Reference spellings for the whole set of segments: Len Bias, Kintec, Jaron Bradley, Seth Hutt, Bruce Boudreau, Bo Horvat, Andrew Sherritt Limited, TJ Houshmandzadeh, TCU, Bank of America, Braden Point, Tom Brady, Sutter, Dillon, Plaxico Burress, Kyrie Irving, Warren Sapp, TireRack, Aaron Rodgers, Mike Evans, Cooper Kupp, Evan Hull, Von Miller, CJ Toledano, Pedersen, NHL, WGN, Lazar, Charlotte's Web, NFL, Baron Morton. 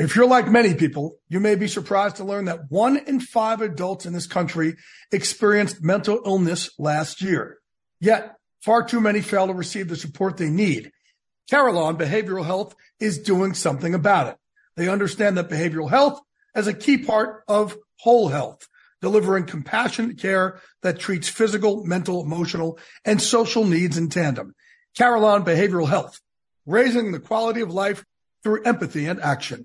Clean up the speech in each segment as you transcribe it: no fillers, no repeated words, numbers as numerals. If you're like many people, you may be surprised to learn that 1 in 5 adults in this country experienced mental illness last year. Yet, far too many fail to receive the support they need. Carillon Behavioral Health is doing something about it. They understand that behavioral health is a key part of whole health, delivering compassionate care that treats physical, mental, emotional, and social needs in tandem. Carillon Behavioral Health, raising the quality of life through empathy and action.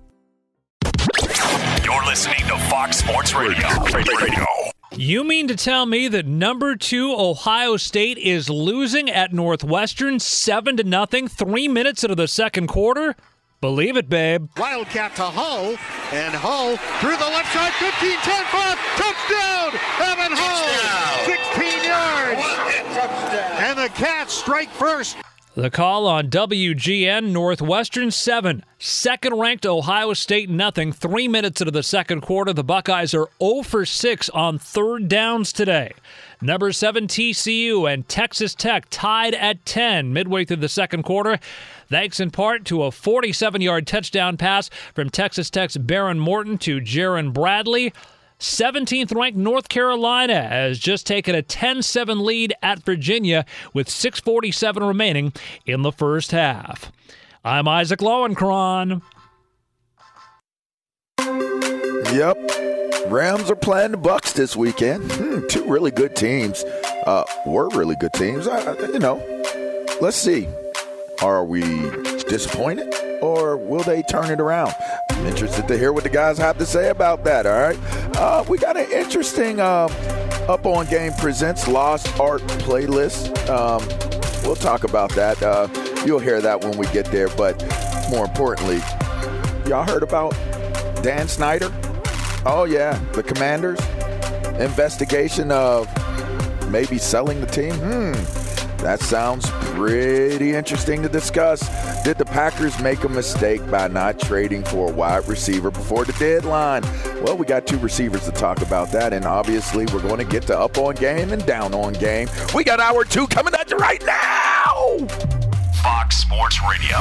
You're listening to Fox Sports Radio. You mean to tell me that number 2 Ohio State is losing at Northwestern 7-0, 3 minutes into the second quarter? Believe it, babe. Wildcat to Hull, and Hull through the left side, 15-10, 5, touchdown, Evan Hull, 16 yards, and the Cats strike first. The call on WGN, Northwestern 7, second-ranked Ohio State 0, 3 minutes into the second quarter. The Buckeyes are 0 for 6 on third downs today. Number 7 TCU and Texas Tech tied at 10 midway through the second quarter, thanks in part to a 47-yard touchdown pass from Texas Tech's Baron Morton to Jaron Bradley. 17th-ranked North Carolina has just taken a 10-7 lead at Virginia with 6:47 remaining in the first half. I'm Isaac Lowenkron. Yep. Rams are playing the Bucs this weekend. Two really good teams. Were really good teams. Let's see. Are we disappointed, or will they turn it around? I'm interested to hear what the guys have to say about that, all right? We got an interesting Up On Game Presents Lost Art playlist. We'll talk about that. You'll hear that when we get there. But more importantly, y'all heard about Dan Snyder? Oh, yeah, the Commanders. Investigation of maybe selling the team. That sounds pretty interesting to discuss. Did the Packers make a mistake by not trading for a wide receiver before the deadline? Well, we got two receivers to talk about that, and obviously we're going to get to Up On Game and Down On Game. We got hour 2 coming at you right now! Fox Sports Radio.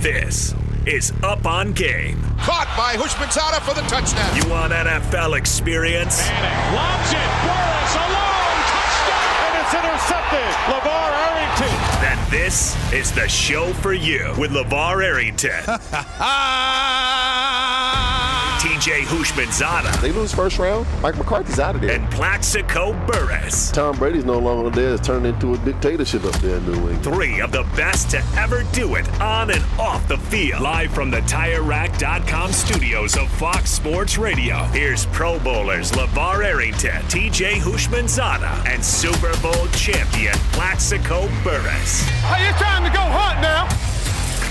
This is Up On Game. Caught by Houshmandzadeh for the touchdown. You want NFL experience? And it lobs it. Burress alone. Touchdown. And it's intercepted. LeVar Arrington. Then this is the show for you with LeVar Arrington. Ha ha ha! TJ Houshmandzadeh. They lose first round, Mike McCarthy's out of there. And Plaxico Burress. Tom Brady's no longer there. It's turned into a dictatorship up there in New England. Three of the best to ever do it on and off the field. Live from the TireRack.com studios of Fox Sports Radio. Here's Pro Bowlers LeVar Arrington, TJ Houshmandzadeh, and Super Bowl champion Plaxico Burress. Hey, it's time to go hunt now.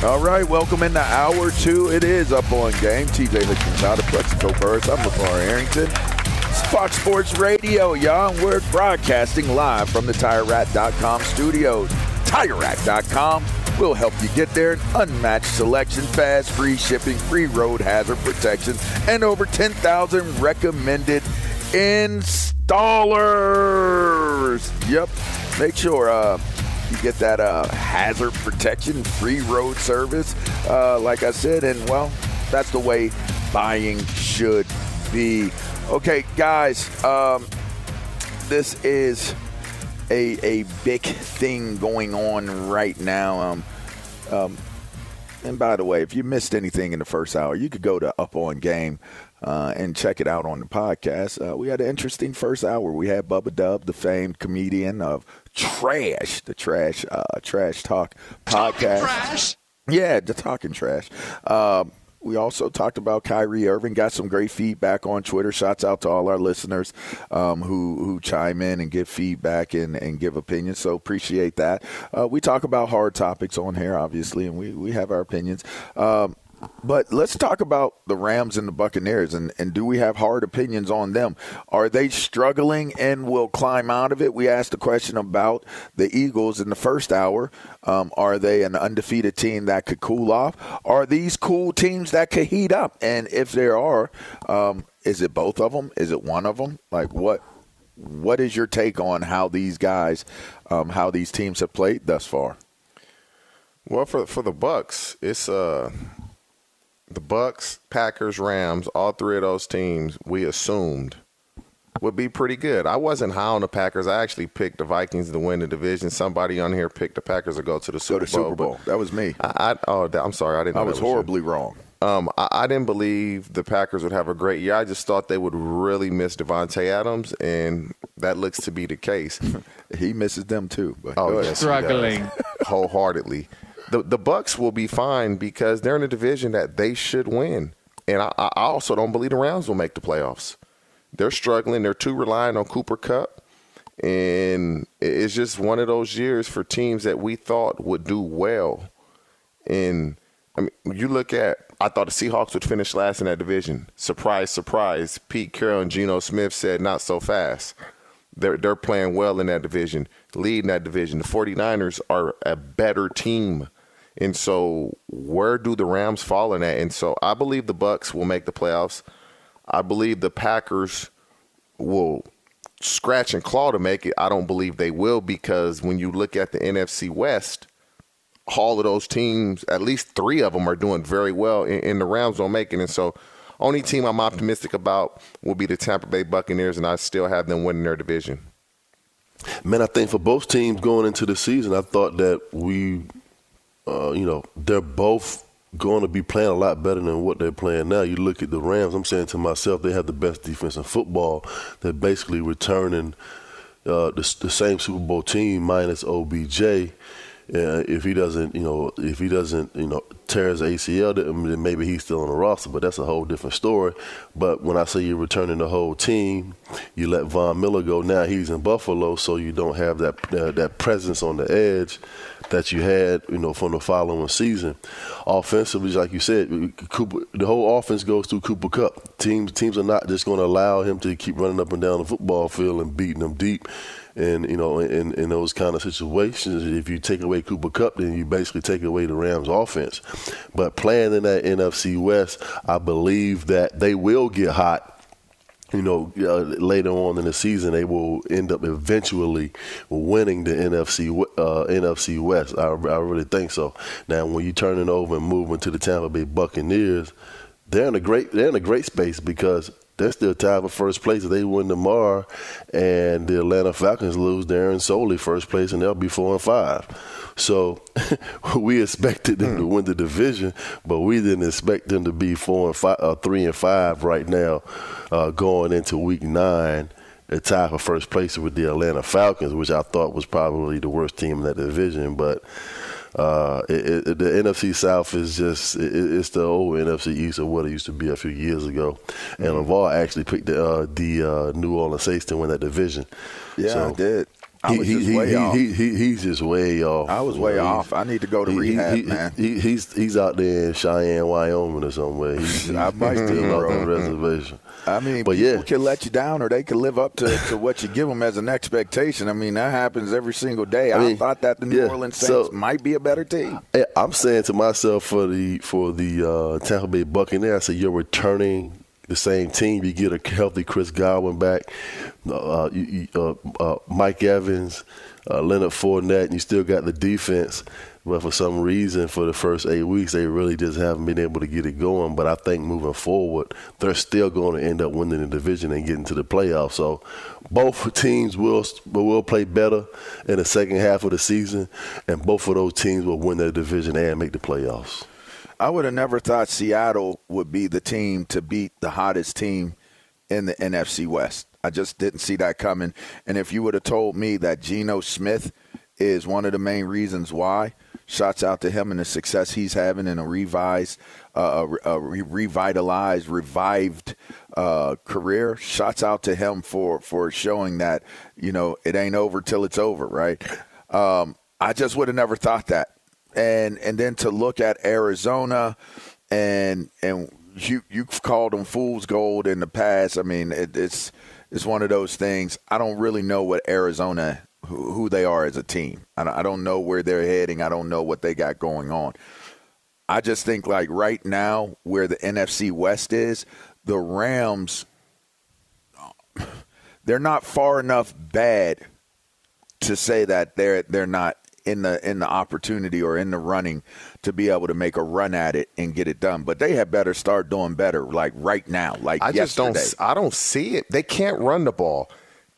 All right, welcome into hour two. It is Up On Game. TJ Houshmandzadeh, Plaxico Burress. I'm LeVar Arrington. It's Fox Sports Radio, y'all. We're broadcasting live from the TireRack.com studios. TireRack.com will help you get there. An unmatched selection, fast, free shipping, free road hazard protection, and over 10,000 recommended installers. Yep, make sure you get that hazard protection, free road service, like I said, and, well, that's the way buying should be. Okay, guys, this is a big thing going on right now. And, by the way, if you missed anything in the first hour, you could go to Up On Game and check it out on the podcast. We had an interesting first hour. We had Bubba Dub, the famed comedian of Trash, the Trash Talk podcast. Trash. Yeah, the Talking Trash. We also talked about Kyrie Irving, got some great feedback on Twitter. Shouts out to all our listeners who chime in and give feedback and give opinions. So appreciate that. We talk about hard topics on here, obviously, and we have our opinions. But let's talk about the Rams and the Buccaneers, and do we have hard opinions on them? Are they struggling and will climb out of it? We asked a question about the Eagles in the first hour. Are they an undefeated team that could cool off? Are these cool teams that could heat up? And if there are, is it both of them? Is it one of them? Like, what is your take on how these guys, how these teams have played thus far? Well, for the Bucs, it's the Bucs, Packers, Rams, all three of those teams we assumed would be pretty good. I wasn't high on the Packers. I actually picked the Vikings to win the division. Somebody on here picked the Packers to go to the Super Bowl. That was me. I'm sorry. I didn't know. I was horribly wrong. I didn't believe the Packers would have a great year. I just thought they would really miss Davante Adams, and that looks to be the case. He misses them too. But yes, struggling wholeheartedly. The Bucs will be fine because they're in a division that they should win. And I also don't believe the Rams will make the playoffs. They're struggling. They're too reliant on Cooper Kupp. And it's just one of those years for teams that we thought would do well. And, I mean, you look at – I thought the Seahawks would finish last in that division. Surprise, surprise. Pete Carroll and Geno Smith said not so fast. They're playing well in that division, leading that division. The 49ers are a better team. And so where do the Rams fall in at? And so I believe the Bucs will make the playoffs. I believe the Packers will scratch and claw to make it. I don't believe they will because when you look at the NFC West, all of those teams, at least three of them are doing very well, and the Rams don't make it. And so only team I'm optimistic about will be the Tampa Bay Buccaneers, and I still have them winning their division. Man, I think for both teams going into the season, I thought that we – they're both going to be playing a lot better than what they're playing now. You look at the Rams, I'm saying to myself, they have the best defense in football. They're basically returning the same Super Bowl team minus OBJ. If he doesn't tear his ACL, then maybe he's still on the roster, but that's a whole different story. But when I say you're returning the whole team, you let Von Miller go. Now he's in Buffalo, so you don't have that presence on the edge that you had, from the following season. Offensively, like you said, the whole offense goes through Cooper Kupp. Teams are not just going to allow him to keep running up and down the football field and beating them deep. And, in those kind of situations, if you take away Cooper Kupp, then you basically take away the Rams' offense. But playing in that NFC West, I believe that they will get hot. Later on in the season, they will end up eventually winning the NFC West. I really think so. Now, when you turn it over and move into the Tampa Bay Buccaneers, they're in a great space because they're still tied for first place. If they win tomorrow and the Atlanta Falcons lose, they're in solely first place, and they'll be 4-5. So we expected them to win the division, but we didn't expect them to be 3-5 right now going into Week 9. They're tied for first place with the Atlanta Falcons, which I thought was probably the worst team in that division. But the NFC South is just it's the old NFC East of what it used to be a few years ago. And LeVar actually picked the New Orleans Saints to win that division. Yeah, so I did. He's just way off. I was way off. I need to go to rehab, man. He's out there in Cheyenne, Wyoming, or somewhere. I might still out on the reservation. I mean, but people can let you down, or they can live up to what you give them as an expectation. I mean, that happens every single day. I thought that the New Orleans Saints might be a better team. I'm saying to myself for the Tampa Bay Buccaneers, I said, you're returning the same team. You get a healthy Chris Godwin back, Mike Evans, Leonard Fournette, and you still got the defense. But for some reason, for the first 8 weeks, they really just haven't been able to get it going. But I think moving forward, they're still going to end up winning the division and getting to the playoffs. So both teams will play better in the second half of the season, and both of those teams will win their division and make the playoffs. I would have never thought Seattle would be the team to beat the hottest team in the NFC West. I just didn't see that coming. And if you would have told me that Geno Smith is one of the main reasons why, shouts out to him and the success he's having in a revived career. Shouts out to him for showing that, it ain't over till it's over, right? I just would have never thought that. And then to look at Arizona, and you've called them fool's gold in the past. I mean, it's one of those things. I don't really know what Arizona, who they are as a team. I don't know where they're heading. I don't know what they got going on. I just think, like, right now where the NFC West is, the Rams, they're not far enough bad to say that they're not in the opportunity or in the running to be able to make a run at it and get it done. But they had better start doing better, like right now, like yesterday. I don't see it. They can't run the ball.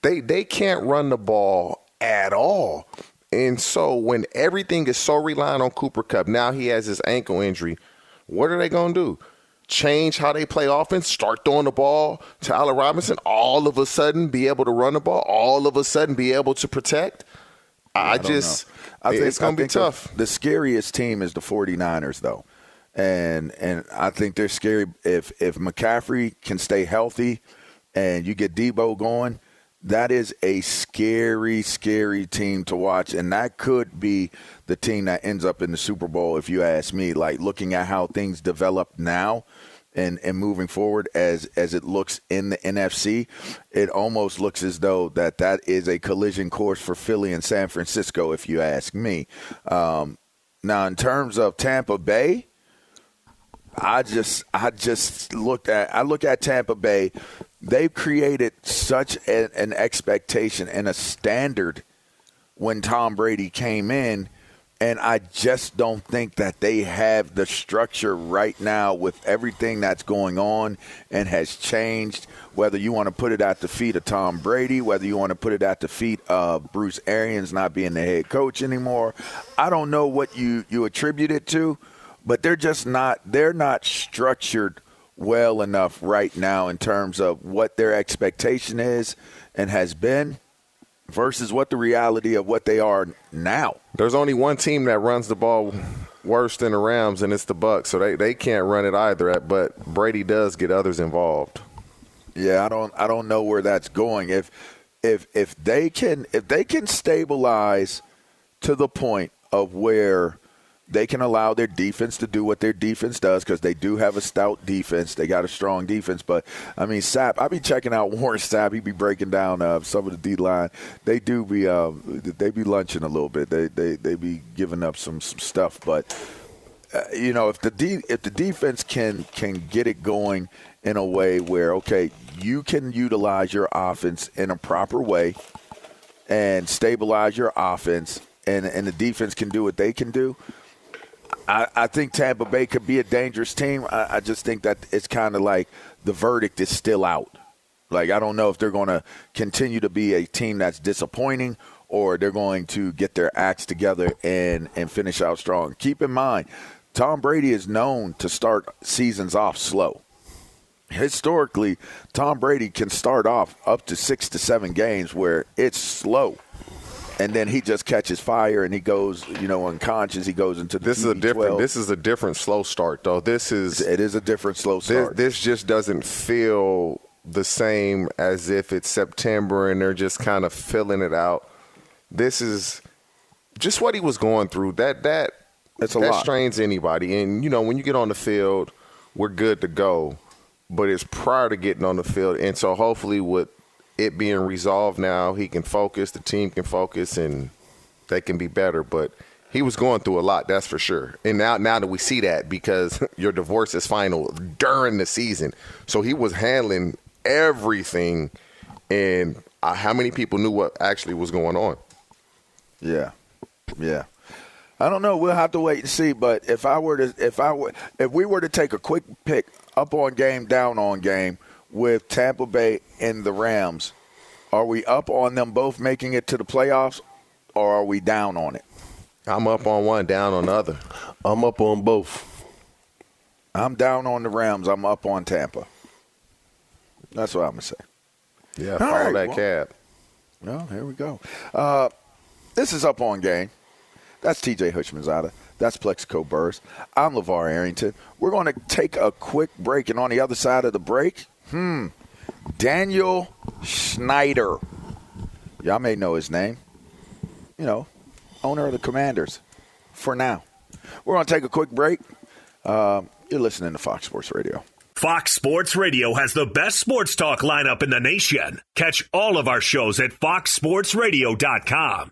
They can't run the ball at all. And so when everything is so reliant on Cooper Kupp, now he has his ankle injury, what are they going to do? Change how they play offense, start throwing the ball to Allen Robinson, all of a sudden be able to run the ball, all of a sudden be able to protect? I think it's going to be tough. The scariest team is the 49ers, though. And I think they're scary. If McCaffrey can stay healthy and you get Debo going, that is a scary, scary team to watch. And that could be the team that ends up in the Super Bowl, if you ask me, like looking at how things develop now. And moving forward as it looks in the NFC, it almost looks as though that is a collision course for Philly and San Francisco, if you ask me. Now, in terms of Tampa Bay, I look at Tampa Bay. They've created such an expectation and a standard when Tom Brady came in. And I just don't think that they have the structure right now with everything that's going on and has changed, whether you want to put it at the feet of Tom Brady, whether you want to put it at the feet of Bruce Arians not being the head coach anymore. I don't know what you attribute it to, but they're not structured well enough right now in terms of what their expectation is and has been versus what the reality of what they are now. There's only one team that runs the ball worse than the Rams, and it's the Bucs. So they can't run it either, but Brady does get others involved. Yeah, I don't know where that's going. If they can stabilize to the point of where they can allow their defense to do what their defense does, because they do have a stout defense. They got a strong defense. But, I mean, Sapp, I be checking out Warren Sapp. He be breaking down some of the D-line. They do be they be lunching a little bit. They be giving up some stuff. But, if the defense can get it going in a way where, okay, you can utilize your offense in a proper way and stabilize your offense, and the defense can do what they can do, I think Tampa Bay could be a dangerous team. I just think that it's kind of like the verdict is still out. Like, I don't know if they're going to continue to be a team that's disappointing or they're going to get their acts together and finish out strong. Keep in mind, Tom Brady is known to start seasons off slow. Historically, Tom Brady can start off up to 6 to 7 games where it's slow. And then he just catches fire and he goes, unconscious. He goes into the This is a different slow start, though. It is a different slow start. This just doesn't feel the same as if it's September and they're just kind of filling it out. This is just what he was going through. That strains anybody. And, when you get on the field, we're good to go. But it's prior to getting on the field. And so hopefully with it being resolved now, he can focus, the team can focus, and they can be better. But he was going through a lot, that's for sure. And now that we see that, because your divorce is final during the season. So he was handling everything, and how many people knew what actually was going on? Yeah. I don't know. We'll have to wait and see. But if we were to take a quick pick up on game, down on game, with Tampa Bay and the Rams, are we up on them both making it to the playoffs, or are we down on it? I'm up on one, down on the other. I'm up on both. I'm down on the Rams. I'm up on Tampa. That's what I'm going to say. Yeah, follow that cab. Well, here we go. This is Up On Game. That's TJ Houshmandzadeh. That's Plexico Burress. I'm LeVar Arrington. We're going to take a quick break, and on the other side of the break, Daniel Snyder. Y'all may know his name. Owner of the Commanders for now. We're going to take a quick break. You're listening to Fox Sports Radio. Fox Sports Radio has the best sports talk lineup in the nation. Catch all of our shows at foxsportsradio.com.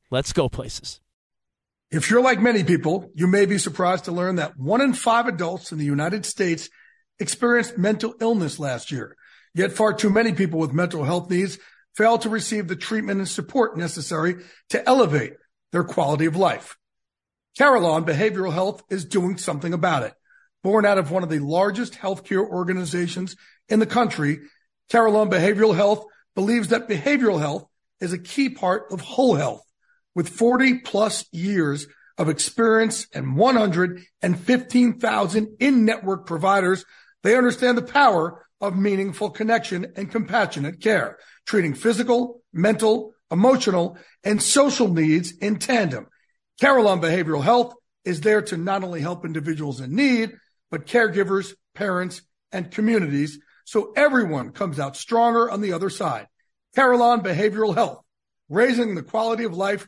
Let's go places. If you're like many people, you may be surprised to learn that 1 in 5 adults in the United States experienced mental illness last year. Yet far too many people with mental health needs fail to receive the treatment and support necessary to elevate their quality of life. Carillon Behavioral Health is doing something about it. Born out of one of the largest healthcare organizations in the country, Carillon Behavioral Health believes that behavioral health is a key part of whole health. With 40-plus years of experience and 115,000 in-network providers, they understand the power of meaningful connection and compassionate care, treating physical, mental, emotional, and social needs in tandem. Carillon Behavioral Health is there to not only help individuals in need, but caregivers, parents, and communities, so everyone comes out stronger on the other side. Carillon Behavioral Health, raising the quality of life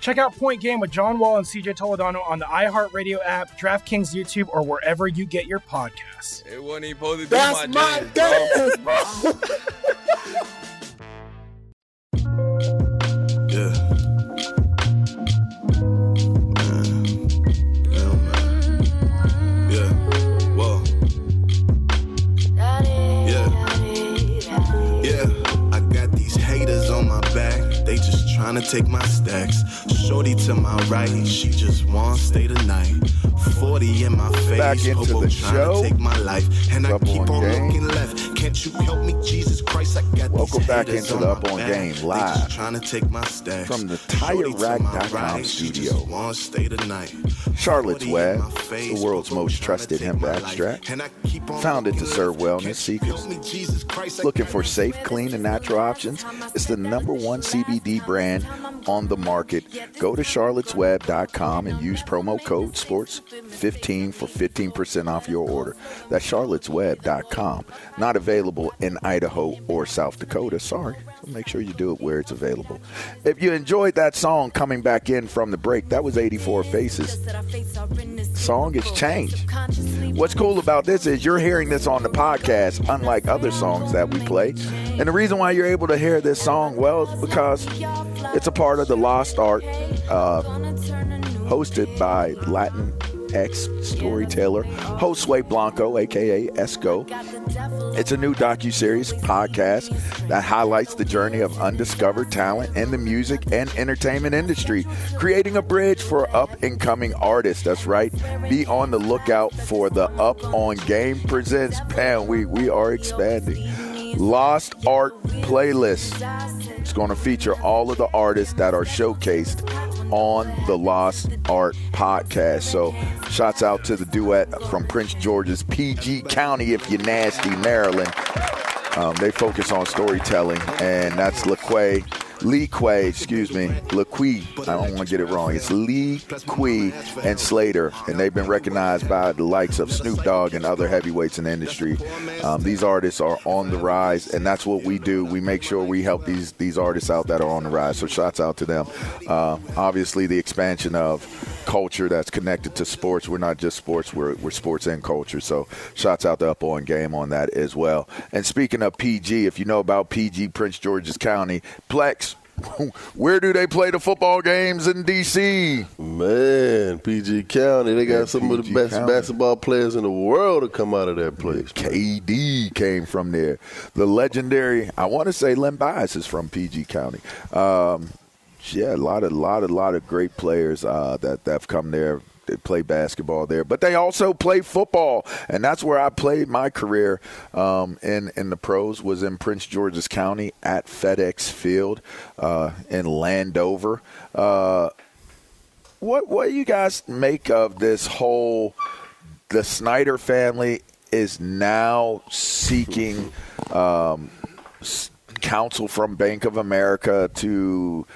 Check out Point Game with John Wall and CJ Toledano on the iHeartRadio app, DraftKings YouTube, or wherever you get your podcasts. It wasn't even supposed to be my dance, bro. Yeah. Trying to take my stacks, shorty to my right, she just won't stay tonight. 40 in my face, back into Hobo the show. To take my life, and I keep on looking left. Can't you help me, Jesus Christ? I got welcome back into the Up on Game live. Trying to take my stacks from the TireRack.com studio. Won't stay tonight. Charlotte's Web, the world's most trusted hemp extract, founded to serve wellness seekers. Looking for safe, clean, and natural options? It's the #1 CBD brand on the market. Go to charlottesweb.com and use promo code SPORTS15 for 15% off your order. That's charlottesweb.com. Not available in Idaho or South Dakota. Sorry. So make sure you do it where it's available. If you enjoyed that song coming back in from the break, that was 84 Faces. Song has changed. What's cool about this is you're hearing this on the podcast, unlike other songs that we play. And the reason why you're able to hear this song well is because it's a part of the Lost Art, hosted by Latin ex-storyteller Josue Blanco, a.k.a. Esco. It's a new docuseries podcast that highlights the journey of undiscovered talent in the music and entertainment industry, creating a bridge for up-and-coming artists. That's right. Be on the lookout for the Up on Game presents. Pam, we are expanding. Lost Art playlist. It's going to feature all of the artists that are showcased on the Lost Art podcast. So shouts out to the duet from Prince George's PG County, if you're nasty, Maryland. They focus on storytelling, and that's LeQuay, I don't want to get it wrong. It's LeQuay and Slater, and they've been recognized by the likes of Snoop Dogg and other heavyweights in the industry. These artists are on the rise, and that's what we do. We make sure we help these artists out that are on the rise, so shouts out to them. Obviously, the expansion of culture that's connected to sports. We're not just sports, we're sports and culture, so shouts out to Up on Game on that as well. And speaking of PG, if you know about PG, Prince George's County, Plex, where do they play the football games in D.C.? Man, PG County, they got some PG of the best basketball players in the world to come out of that place. KD came from there. The legendary, I want to say Len Bias is from PG County. Yeah, a lot of great players that have come there. They play basketball there, but they also play football, and that's where I played my career in the pros, was in Prince George's County at FedEx Field in Landover. What do you guys make of this whole – the Snyder family is now seeking counsel from Bank of America to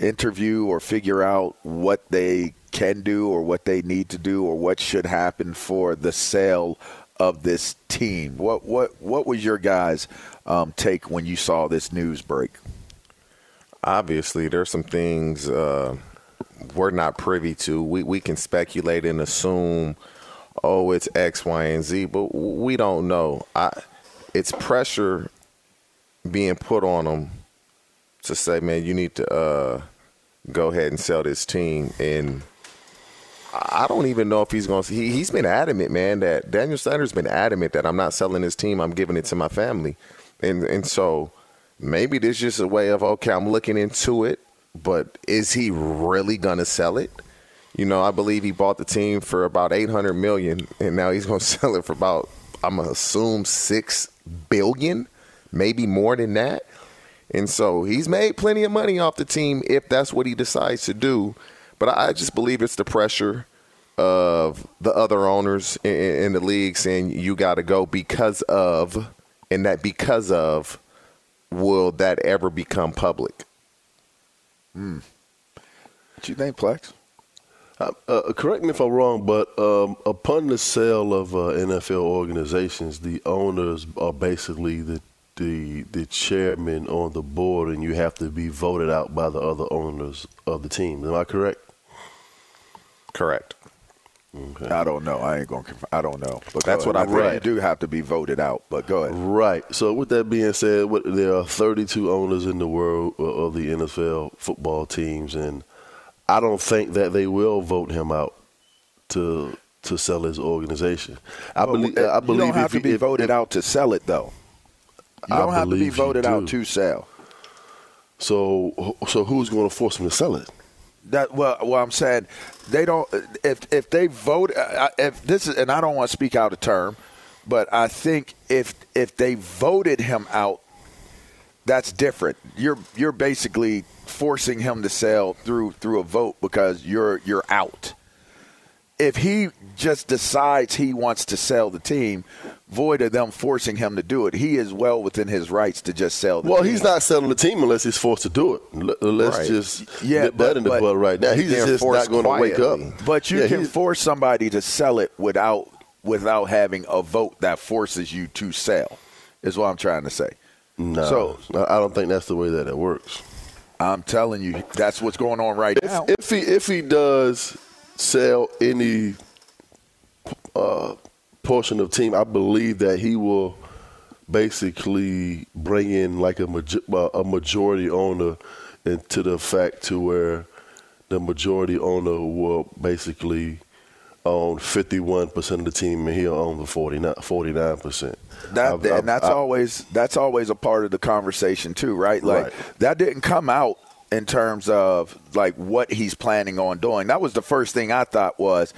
interview or figure out what they can do or what they need to do or what should happen for the sale of this team. What was your guys' take when you saw this news break? Obviously, there's some things we're not privy to. We can speculate and assume, oh, it's X, Y, and Z, but we don't know. It's pressure being put on them to say, man, you need to go ahead and sell this team. And I don't even know if he's going to – he's been adamant, man, that Daniel Snyder's been adamant that I'm not selling this team. I'm giving it to my family. And so maybe this is just a way of, okay, I'm looking into it, but is he really going to sell it? You know, I believe he bought the team for about $800 million, and now he's going to sell it for about, I'm going to assume, $6 billion, maybe more than that. And so he's made plenty of money off the team if that's what he decides to do. But I just believe it's the pressure of the other owners in the league saying you got to go because of, and that because of, will that ever become public? Mm. What do you think, Plex? Correct me if I'm wrong, but upon the sale of NFL organizations, the owners are basically the chairman on the board, and you have to be voted out by the other owners of the team. Am I correct? Correct. Okay. I don't know. I ain't going to – I don't know. But that's what I'm right. You do have to be voted out, but go ahead. Right. So with that being said, there are 32 owners in the world of the NFL football teams, and I don't think that they will vote him out to sell his organization. I believe you don't have to be voted out to sell it, though. You don't have to be voted out to sell. So who's going to force him to sell it? Well, I'm saying they don't. If they vote, if this is, and I don't want to speak out of term, but I think if they voted him out, that's different. You're basically forcing him to sell through a vote because you're out. If he just decides he wants to sell the team, void of them forcing him to do it, he is well within his rights to just sell the team. Well, he's not selling the team unless he's forced to do it. Let's just get that in the butt right now. He's just not going to wake up. But you can force somebody to sell it without having a vote that forces you to sell, is what I'm trying to say. No, so, I don't think that's the way that it works. I'm telling you, that's what's going on right now. If he does – sell any portion of the team, I believe that he will basically bring in like a majority owner into the fact to where the majority owner will basically own 51% of the team and he'll own the 49%. That's always a part of the conversation too, right? Like that didn't come out in terms of like what he's planning on doing. That was the first thing I thought was,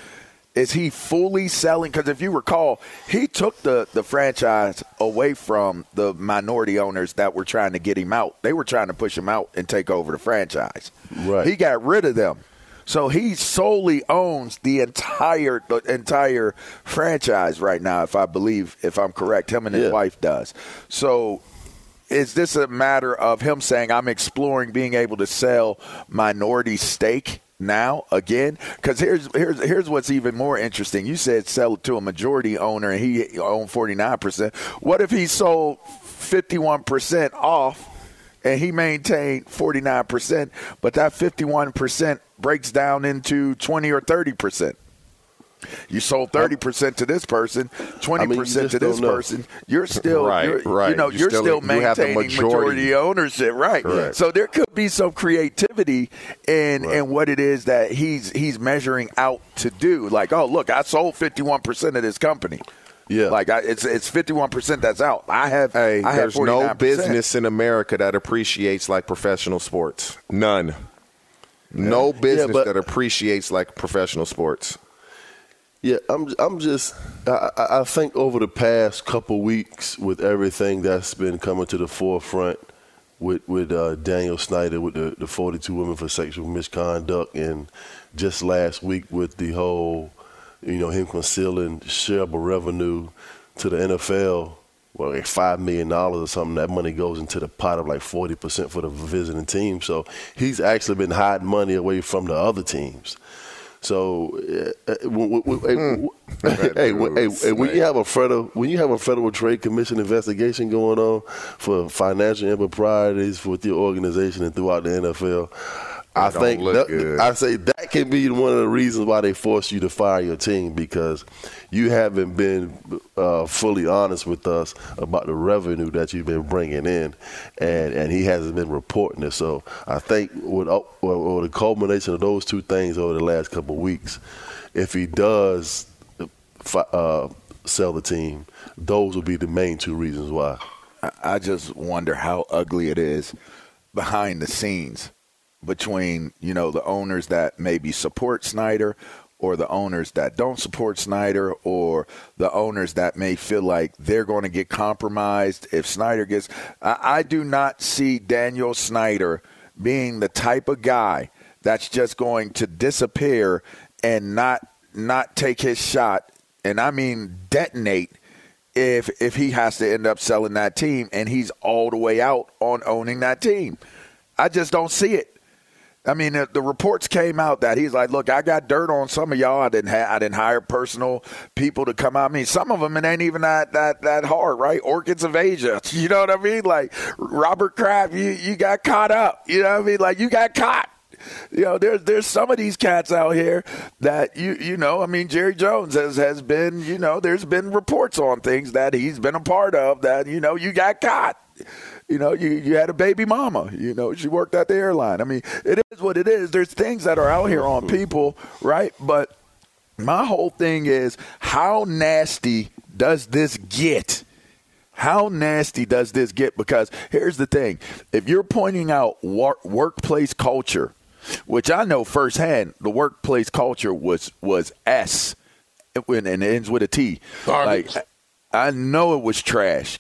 is he fully selling? Because if you recall, he took the franchise away from the minority owners that were trying to get him out. They were trying to push him out and take over the franchise. Right. He got rid of them. So he solely owns the entire franchise right now, if I'm correct. Him and his wife does. So is this a matter of him saying, I'm exploring being able to sell minority stake now again? Because here's what's even more interesting. You said sell it to a majority owner and he owned 49%. What if he sold 51% off and he maintained 49%, but that 51% breaks down into 20 or 30%? You sold 30% to this person, 20% to this person. You're still, you're still maintaining majority ownership, right? Correct. So there could be some creativity in what it is that he's measuring out to do. Like, oh, look, I sold 51% of this company. Yeah, like it's 51% that's out. There's no business in America that appreciates like professional sports. None. No business that appreciates like professional sports. Yeah, I think over the past couple weeks with everything that's been coming to the forefront with Daniel Snyder with the 42 women for sexual misconduct, and just last week with the whole, him concealing shareable revenue to the NFL, well, like $5 million or something, that money goes into the pot of like 40% for the visiting team. So he's actually been hiding money away from the other teams. So, when you have a Federal Trade Commission investigation going on for financial improprieties with your organization and throughout the NFL, I think I say that can be one of the reasons why they force you to fire your team, because you haven't been fully honest with us about the revenue that you've been bringing in, and he hasn't been reporting it. So I think with the culmination of those two things over the last couple of weeks, if he does sell the team, those will be the main two reasons why. I just wonder how ugly it is behind the scenes between, you know, the owners that maybe support Snyder or the owners that don't support Snyder or the owners that may feel like they're going to get compromised if Snyder gets. I do not see Daniel Snyder being the type of guy that's just going to disappear and not take his shot, and I mean detonate, if he has to end up selling that team and he's all the way out on owning that team. I just don't see it. I mean, the reports came out that he's like, look, I got dirt on some of y'all. I didn't hire personal people to come out. I mean, some of them, it ain't even that hard, right? Orchids of Asia. You know what I mean? Like, Robert Kraft, you got caught up. You know what I mean? Like, you got caught. You know, there's some of these cats out here that, you know, I mean, Jerry Jones has been, you know, there's been reports on things that he's been a part of that, you know, you got caught. You know, you had a baby mama. You know, she worked at the airline. I mean, it is what it is. There's things that are out here on people, right? But my whole thing is, how nasty does this get? How nasty does this get? Because here's the thing. If you're pointing out workplace culture, which I know firsthand, the workplace culture was S, and it ends with a T. Garbage. Like, I know it was trash,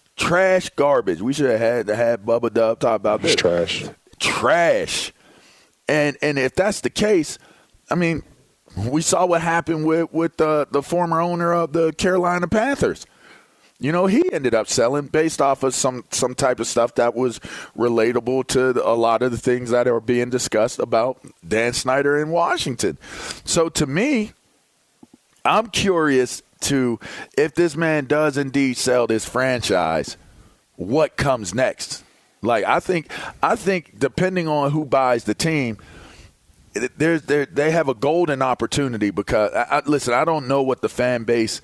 garbage. We should have had Bubba Dub talk about this. Trash. And if that's the case, I mean, we saw what happened with the former owner of the Carolina Panthers. You know, he ended up selling based off of some type of stuff that was relatable to a lot of the things that are being discussed about Dan Snyder in Washington. So to me, I'm curious to if this man does indeed sell this franchise, what comes next? Like, I think depending on who buys the team, they have a golden opportunity because, listen, I don't know what the fan base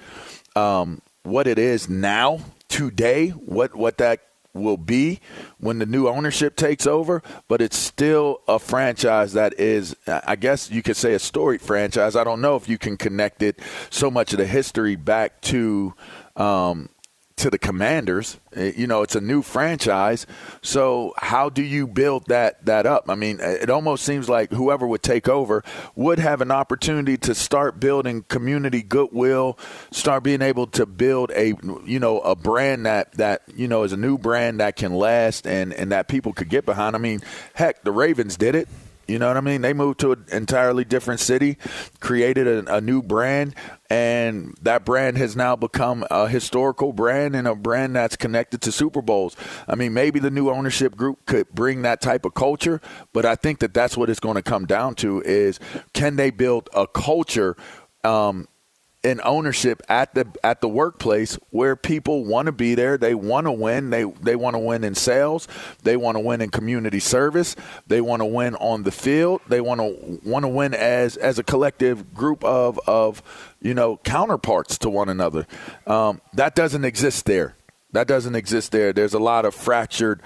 what it is now, today, what that will be when the new ownership takes over, but it's still a franchise that is, I guess you could say, a storied franchise. I don't know if you can connect it so much of the history back to the Commanders. You know, it's a new franchise, so how do you build that up? I mean, it almost seems like whoever would take over would have an opportunity to start building community goodwill, start being able to build a, you know, a brand that you know, is a new brand that can last and that people could get behind. I mean, heck, the Ravens did it. You know what I mean? They moved to an entirely different city, created a new brand, and that brand has now become a historical brand and a brand that's connected to Super Bowls. I mean, maybe the new ownership group could bring that type of culture, but I think that that's what it's going to come down to is, can they build a culture in ownership at the workplace where people want to be there, they want to win, they want to win in sales, they want to win in community service, they want to win on the field, they want to win as a collective group of you know, counterparts to one another. That doesn't exist there. There's a lot of fractured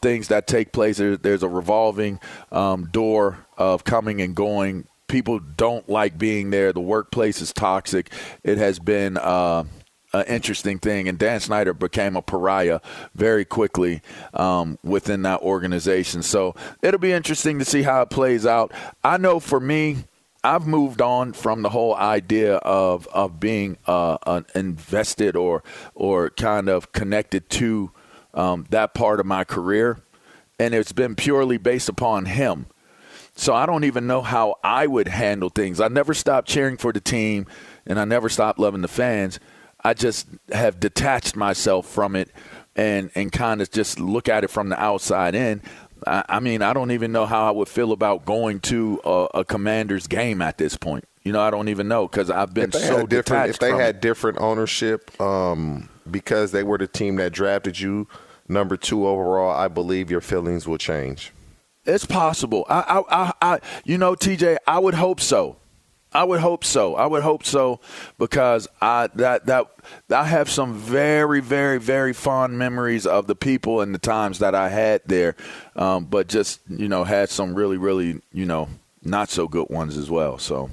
things that take place. There's a revolving door of coming and going. People don't like being there. The workplace is toxic. It has been an interesting thing. And Dan Snyder became a pariah very quickly within that organization. So it'll be interesting to see how it plays out. I know for me, I've moved on from the whole idea of being invested or kind of connected to that part of my career. And it's been purely based upon him. So I don't even know how I would handle things. I never stopped cheering for the team, and I never stopped loving the fans. I just have detached myself from it and kind of just look at it from the outside in. I mean, I don't even know how I would feel about going to a Commanders game at this point. You know, I don't even know because I've been so detached. If they had different ownership because they were the team that drafted you, number 2 overall, I believe your feelings will change. It's possible. TJ, I would hope so. Because I have some very, very, very fond memories of the people and the times that I had there, but just, had some really, really, not so good ones as well. So,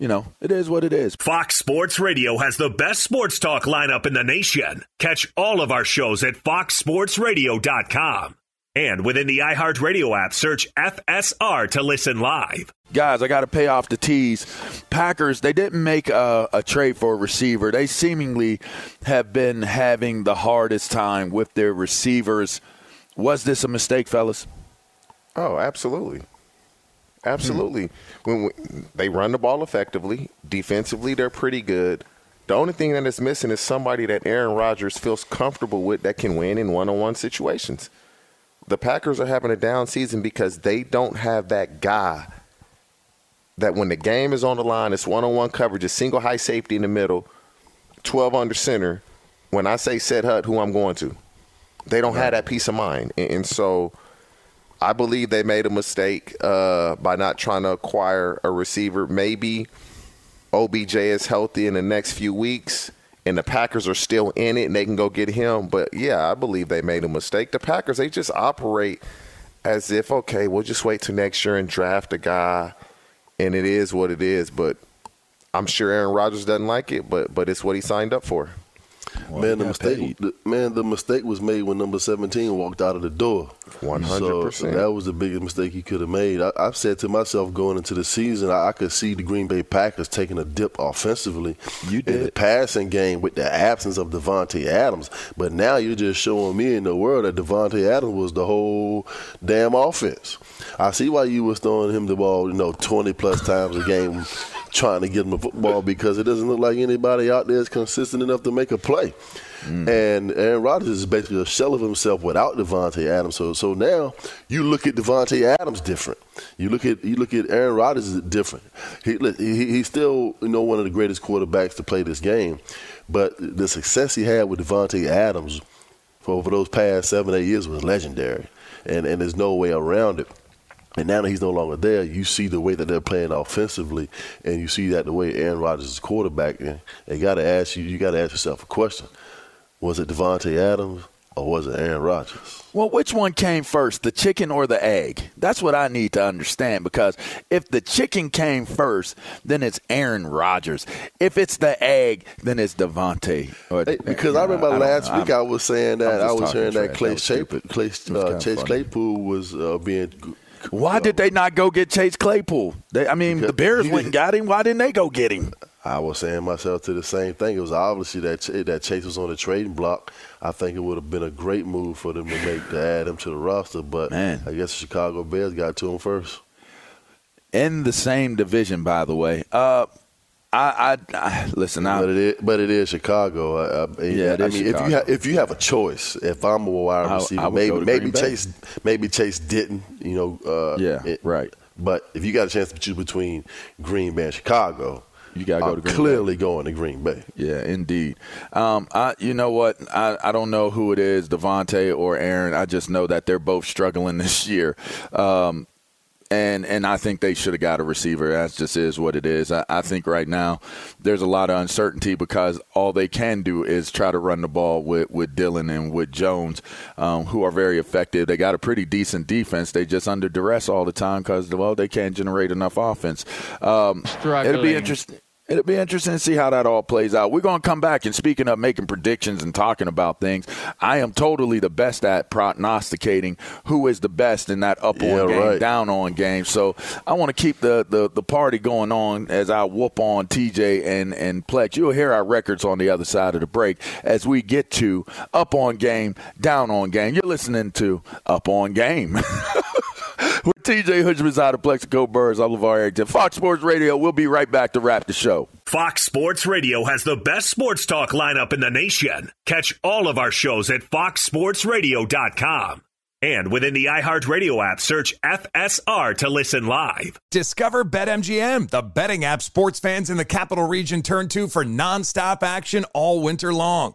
it is what it is. Fox Sports Radio has the best sports talk lineup in the nation. Catch all of our shows at foxsportsradio.com. And within the iHeartRadio app, search FSR to listen live. Guys, I got to pay off the tease. Packers, they didn't make a trade for a receiver. They seemingly have been having the hardest time with their receivers. Was this a mistake, fellas? Oh, absolutely. Absolutely. Mm-hmm. They run the ball effectively. Defensively, they're pretty good. The only thing that is missing is somebody that Aaron Rodgers feels comfortable with that can win in one-on-one situations. The Packers are having a down season because they don't have that guy that when the game is on the line, it's one-on-one coverage, a single high safety in the middle, 12 under center. When I say Seth Hutt, who I'm going to, they don't have that peace of mind. And so I believe they made a mistake by not trying to acquire a receiver. Maybe OBJ is healthy in the next few weeks, and the Packers are still in it, and they can go get him. But, yeah, I believe they made a mistake. The Packers, they just operate as if, okay, we'll just wait till next year and draft a guy, and it is what it is. But I'm sure Aaron Rodgers doesn't like it, but it's what he signed up for. Well, the mistake was made when number 17 walked out of the door. 100%. So that was the biggest mistake he could have made. I've said to myself going into the season, I could see the Green Bay Packers taking a dip offensively in the passing game with the absence of Davante Adams. But now you're just showing me in the world that Davante Adams was the whole damn offense. I see why you was throwing him the ball, 20-plus times a game trying to get him the football, because it doesn't look like anybody out there is consistent enough to make a play. Mm-hmm. And Aaron Rodgers is basically a shell of himself without Davante Adams. So now you look at Davante Adams different. You look at Aaron Rodgers is different. He's still one of the greatest quarterbacks to play this game, but the success he had with Davante Adams for over those past 7-8 years was legendary, and there's no way around it. And now that he's no longer there, you see the way that they're playing offensively, and you see that the way Aaron Rodgers is quarterback. And you got to ask yourself a question: was it Davante Adams or was it Aaron Rodgers? Well, which one came first, the chicken or the egg? That's what I need to understand, because if the chicken came first, then it's Aaron Rodgers. If it's the egg, then it's Davante. Because I remember last week I was saying that I was hearing that Chase Claypool was being. Why did they not go get Chase Claypool? The Bears went and got him. Why didn't they go get him? I was saying myself to the same thing. It was obviously that Chase was on the trading block. I think it would have been a great move for them to add him to the roster. But I guess the Chicago Bears got to him first. In the same division, by the way. It is Chicago. Chicago. If you have a choice, if I'm a wide receiver, maybe Chase didn't, right. But if you got a chance to choose between Green Bay and Chicago, you got to go to Green Bay. Clearly going to Green Bay. Yeah, indeed. I don't know who it is, Davante or Aaron. I just know that they're both struggling this year. And I think they should have got a receiver. That just is what it is. I think right now there's a lot of uncertainty because all they can do is try to run the ball with Dillon and with Jones, who are very effective. They got a pretty decent defense. They just under duress all the time because, they can't generate enough offense. It'll be interesting. It'll be interesting to see how that all plays out. We're going to come back, and speaking of making predictions and talking about things, I am totally the best at prognosticating who is the best in that up-on game, down-on game. So I want to keep the party going on as I whoop on TJ and Plex. You'll hear our records on the other side of the break as we get to up-on game, down-on game. You're listening to Up-on Game. With TJ Houshmandzadeh, Plaxico Burress, I'm LeVar Arrington. Fox Sports Radio, we'll be right back to wrap the show. Fox Sports Radio has the best sports talk lineup in the nation. Catch all of our shows at foxsportsradio.com. And within the iHeartRadio app, search FSR to listen live. Discover BetMGM, the betting app sports fans in the capital region turn to for nonstop action all winter long.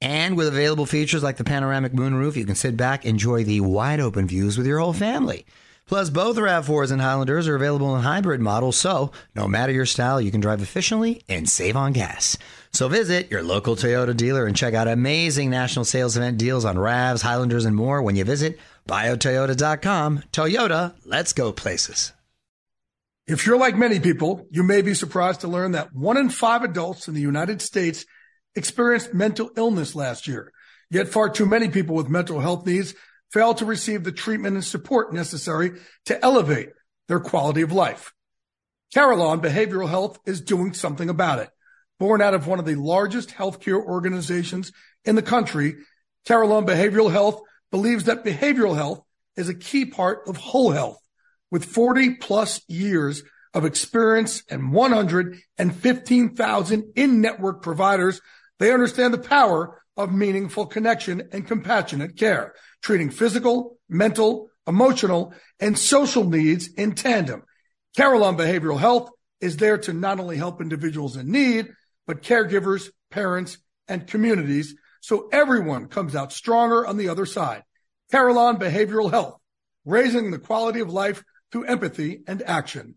And with available features like the panoramic moonroof, you can sit back and enjoy the wide-open views with your whole family. Plus, both RAV4s and Highlanders are available in hybrid models, so no matter your style, you can drive efficiently and save on gas. So visit your local Toyota dealer and check out amazing national sales event deals on RAVs, Highlanders, and more when you visit buyatoyota.com. Toyota, let's go places. If you're like many people, you may be surprised to learn that 1 in 5 adults in the United States experienced mental illness last year. Yet far too many people with mental health needs fail to receive the treatment and support necessary to elevate their quality of life. Carillon Behavioral Health is doing something about it. Born out of one of the largest healthcare organizations in the country, Carillon Behavioral Health believes that behavioral health is a key part of whole health. With 40 plus years of experience and 115,000 in-network providers, they understand the power of meaningful connection and compassionate care, treating physical, mental, emotional, and social needs in tandem. Carillon Behavioral Health is there to not only help individuals in need, but caregivers, parents, and communities, so everyone comes out stronger on the other side. Carillon Behavioral Health, raising the quality of life through empathy and action.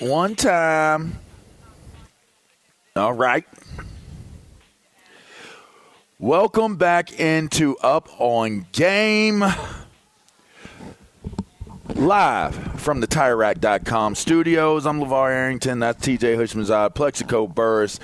One time. All right. Welcome back into Up on Game. Live from the TireRack.com studios, I'm LeVar Arrington. That's TJ Houshmandzadeh, Plaxico Burress.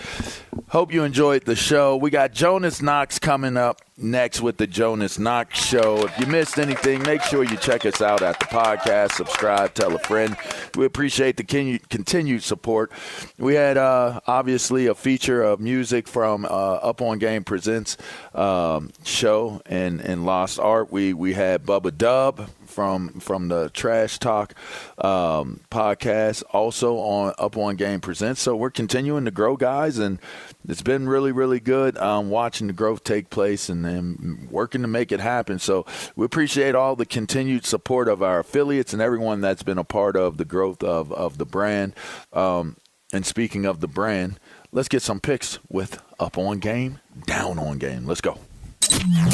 Hope you enjoyed the show. We got Jonas Knox coming up next with the Jonas Knox Show. If you missed anything, make sure you check us out at the podcast. Subscribe, tell a friend. We appreciate the continued support. We had, obviously, a feature of music from Up on Game Presents show and Lost Art. We had Bubba Dub from the Trash Talk podcast, also on Up on Game Presents. So we're continuing to grow, guys, and it's been really, really good watching the growth take place and working to make it happen. So we appreciate all the continued support of our affiliates and everyone that's been a part of the growth of the brand. And speaking of the brand, let's get some picks with Up on Game, Down on Game. Let's go. Time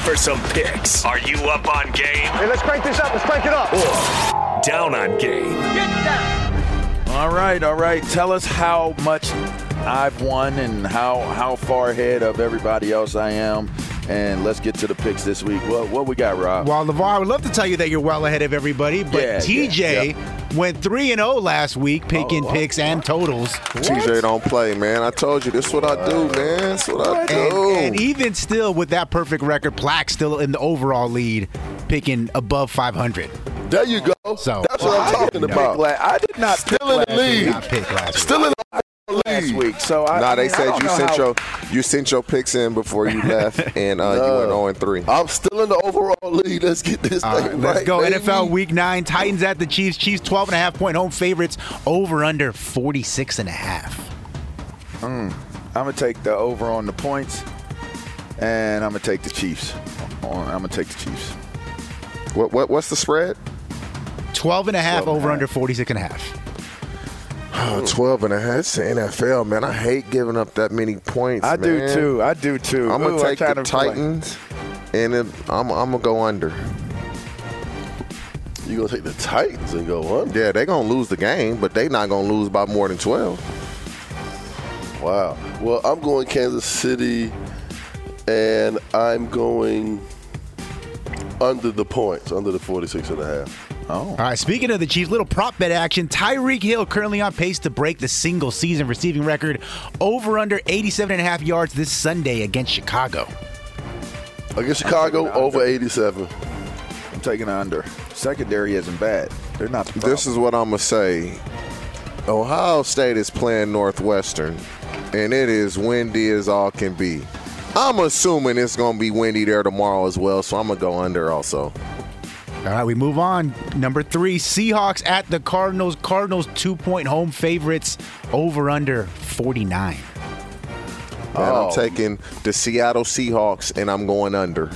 for for some picks. Are you up on game? Hey, let's crank this up. Let's crank it up. Or down on game. Get down. All right. Tell us how much I've won and how far ahead of everybody else I am. And let's get to the picks this week. Well, what we got, Rob? Well, LeVar, I would love to tell you that you're well ahead of everybody, but TJ went 3-0 last week, picking picks and totals. What? TJ don't play, man. I told you. This is what I do, man. That's what I do. And even still with that perfect record, Plax still in the overall lead, picking above 500. There you go. So, that's what I'm talking about. I did not still in the lead. Still in the lead. Last week, so I. Nah, they said you sent your picks in before you left, and you went 0-3. I'm still in the overall lead. Let's get this thing right. Let's go. Baby. NFL Week 9, Titans at the Chiefs. Chiefs 12.5 point home favorites. Over under 46.5. I'm gonna take the over on the points, and I'm gonna take the Chiefs. What's the spread? 12.5 over under 46.5. Oh, 12.5. It's the NFL, man. I hate giving up that many points, I do, too. I'm going to take the Titans, and I'm going to go under. You going to take the Titans and go under? Yeah, they're going to lose the game, but they're not going to lose by more than 12. Wow. Well, I'm going Kansas City, and I'm going under the points, under the 46.5. Oh. All right, speaking of the Chiefs, little prop bet action. Tyreek Hill currently on pace to break the single-season receiving record. Over under 87.5 yards this Sunday against Chicago. Over 87. I'm taking an under. Secondary isn't bad. They're not the problem. This is what I'm going to say. Ohio State is playing Northwestern, and it is windy as all can be. I'm assuming it's going to be windy there tomorrow as well, so I'm going to go under also. All right, we move on. Number 3, Seahawks at the Cardinals. Cardinals 2-point home favorites, over under 49. I'm taking the Seattle Seahawks, and I'm going under.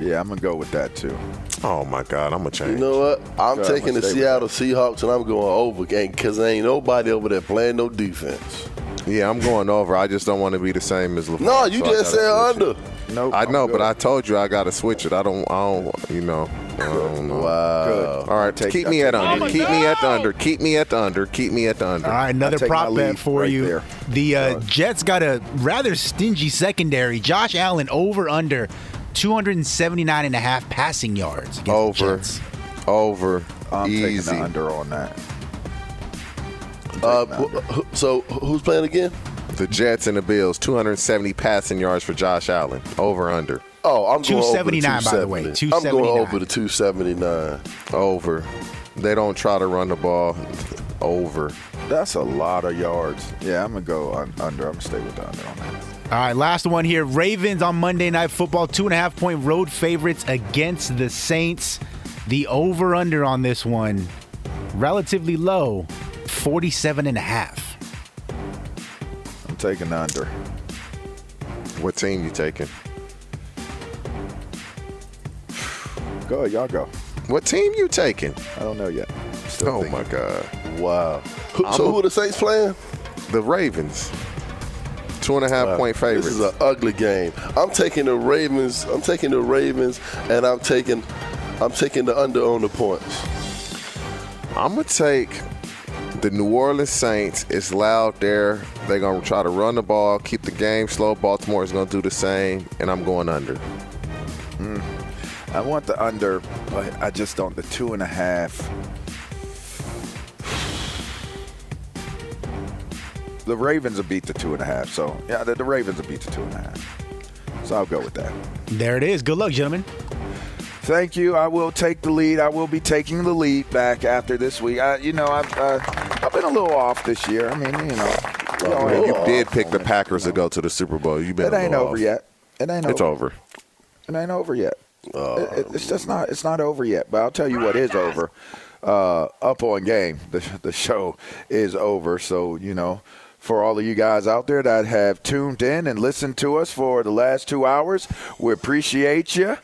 Yeah, I'm going to go with that, too. Oh, my God, I'm going to change. You know what? I'm taking the Seattle Seahawks, and I'm going over again because there ain't nobody over there playing no defense. Yeah, I'm going over. I just don't want to be the same as LeVar. No, you just said under. Nope, I know, but I told you I got to switch it. I don't know. Wow. Good. All right, keep me at the under. All right, another prop bet for you. There. The Jets got a rather stingy secondary. Josh Allen over under 279.5 passing yards. Over. I'm easy. Taking the under on that. So who's playing again? The Jets and the Bills, 270 passing yards for Josh Allen, over under. Oh, I'm going over the 279, by the way. I'm going over the 279. Over. They don't try to run the ball. Over. That's a lot of yards. Yeah, I'm going to go under. I'm going to stay with the under on that. All right, last one here. Ravens on Monday Night Football, 2.5-point road favorites against the Saints. The over-under on this one, relatively low, 47.5. Taking under. What team you taking? Go ahead, y'all go. What team you taking? I don't know yet. My God. Wow. Who are the Saints playing? The Ravens. 2.5 point favorites. This is an ugly game. I'm taking the Ravens and I'm taking the under on the points. I'm going to take the New Orleans Saints. It's loud there. They're going to try to run the ball, keep the game slow. Baltimore is going to do the same, and I'm going under. I want the under, but I just don't. The 2.5. The Ravens will beat the 2.5. So, yeah, the Ravens will beat the 2.5. So I'll go with that. There it is. Good luck, gentlemen. Thank you. I will take the lead. I will be taking the lead back after this week. I've been a little off this year. I mean, you know. You did pick the Packers to go to the Super Bowl. You've been. It ain't over yet. It ain't over. It's over. It ain't over yet. It's just not. It's not over yet. But I'll tell you what is over. Up on game. The show is over. So you know, for all of you guys out there that have tuned in and listened to us for the last 2 hours. We appreciate you.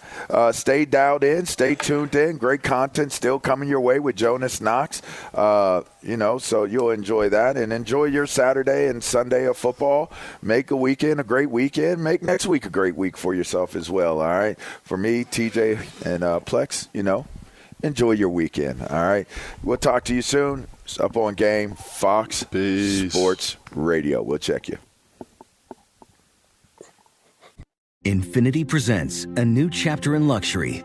Stay dialed in. Stay tuned in. Great content still coming your way with Jonas Knox. So you'll enjoy that. And enjoy your Saturday and Sunday of football. Make a weekend a great weekend. Make next week a great week for yourself as well, all right? For me, TJ, and Plex, enjoy your weekend, all right? We'll talk to you soon. It's Up on Game, Fox Peace. Sports Radio. We'll check you. Infiniti presents a new chapter in luxury,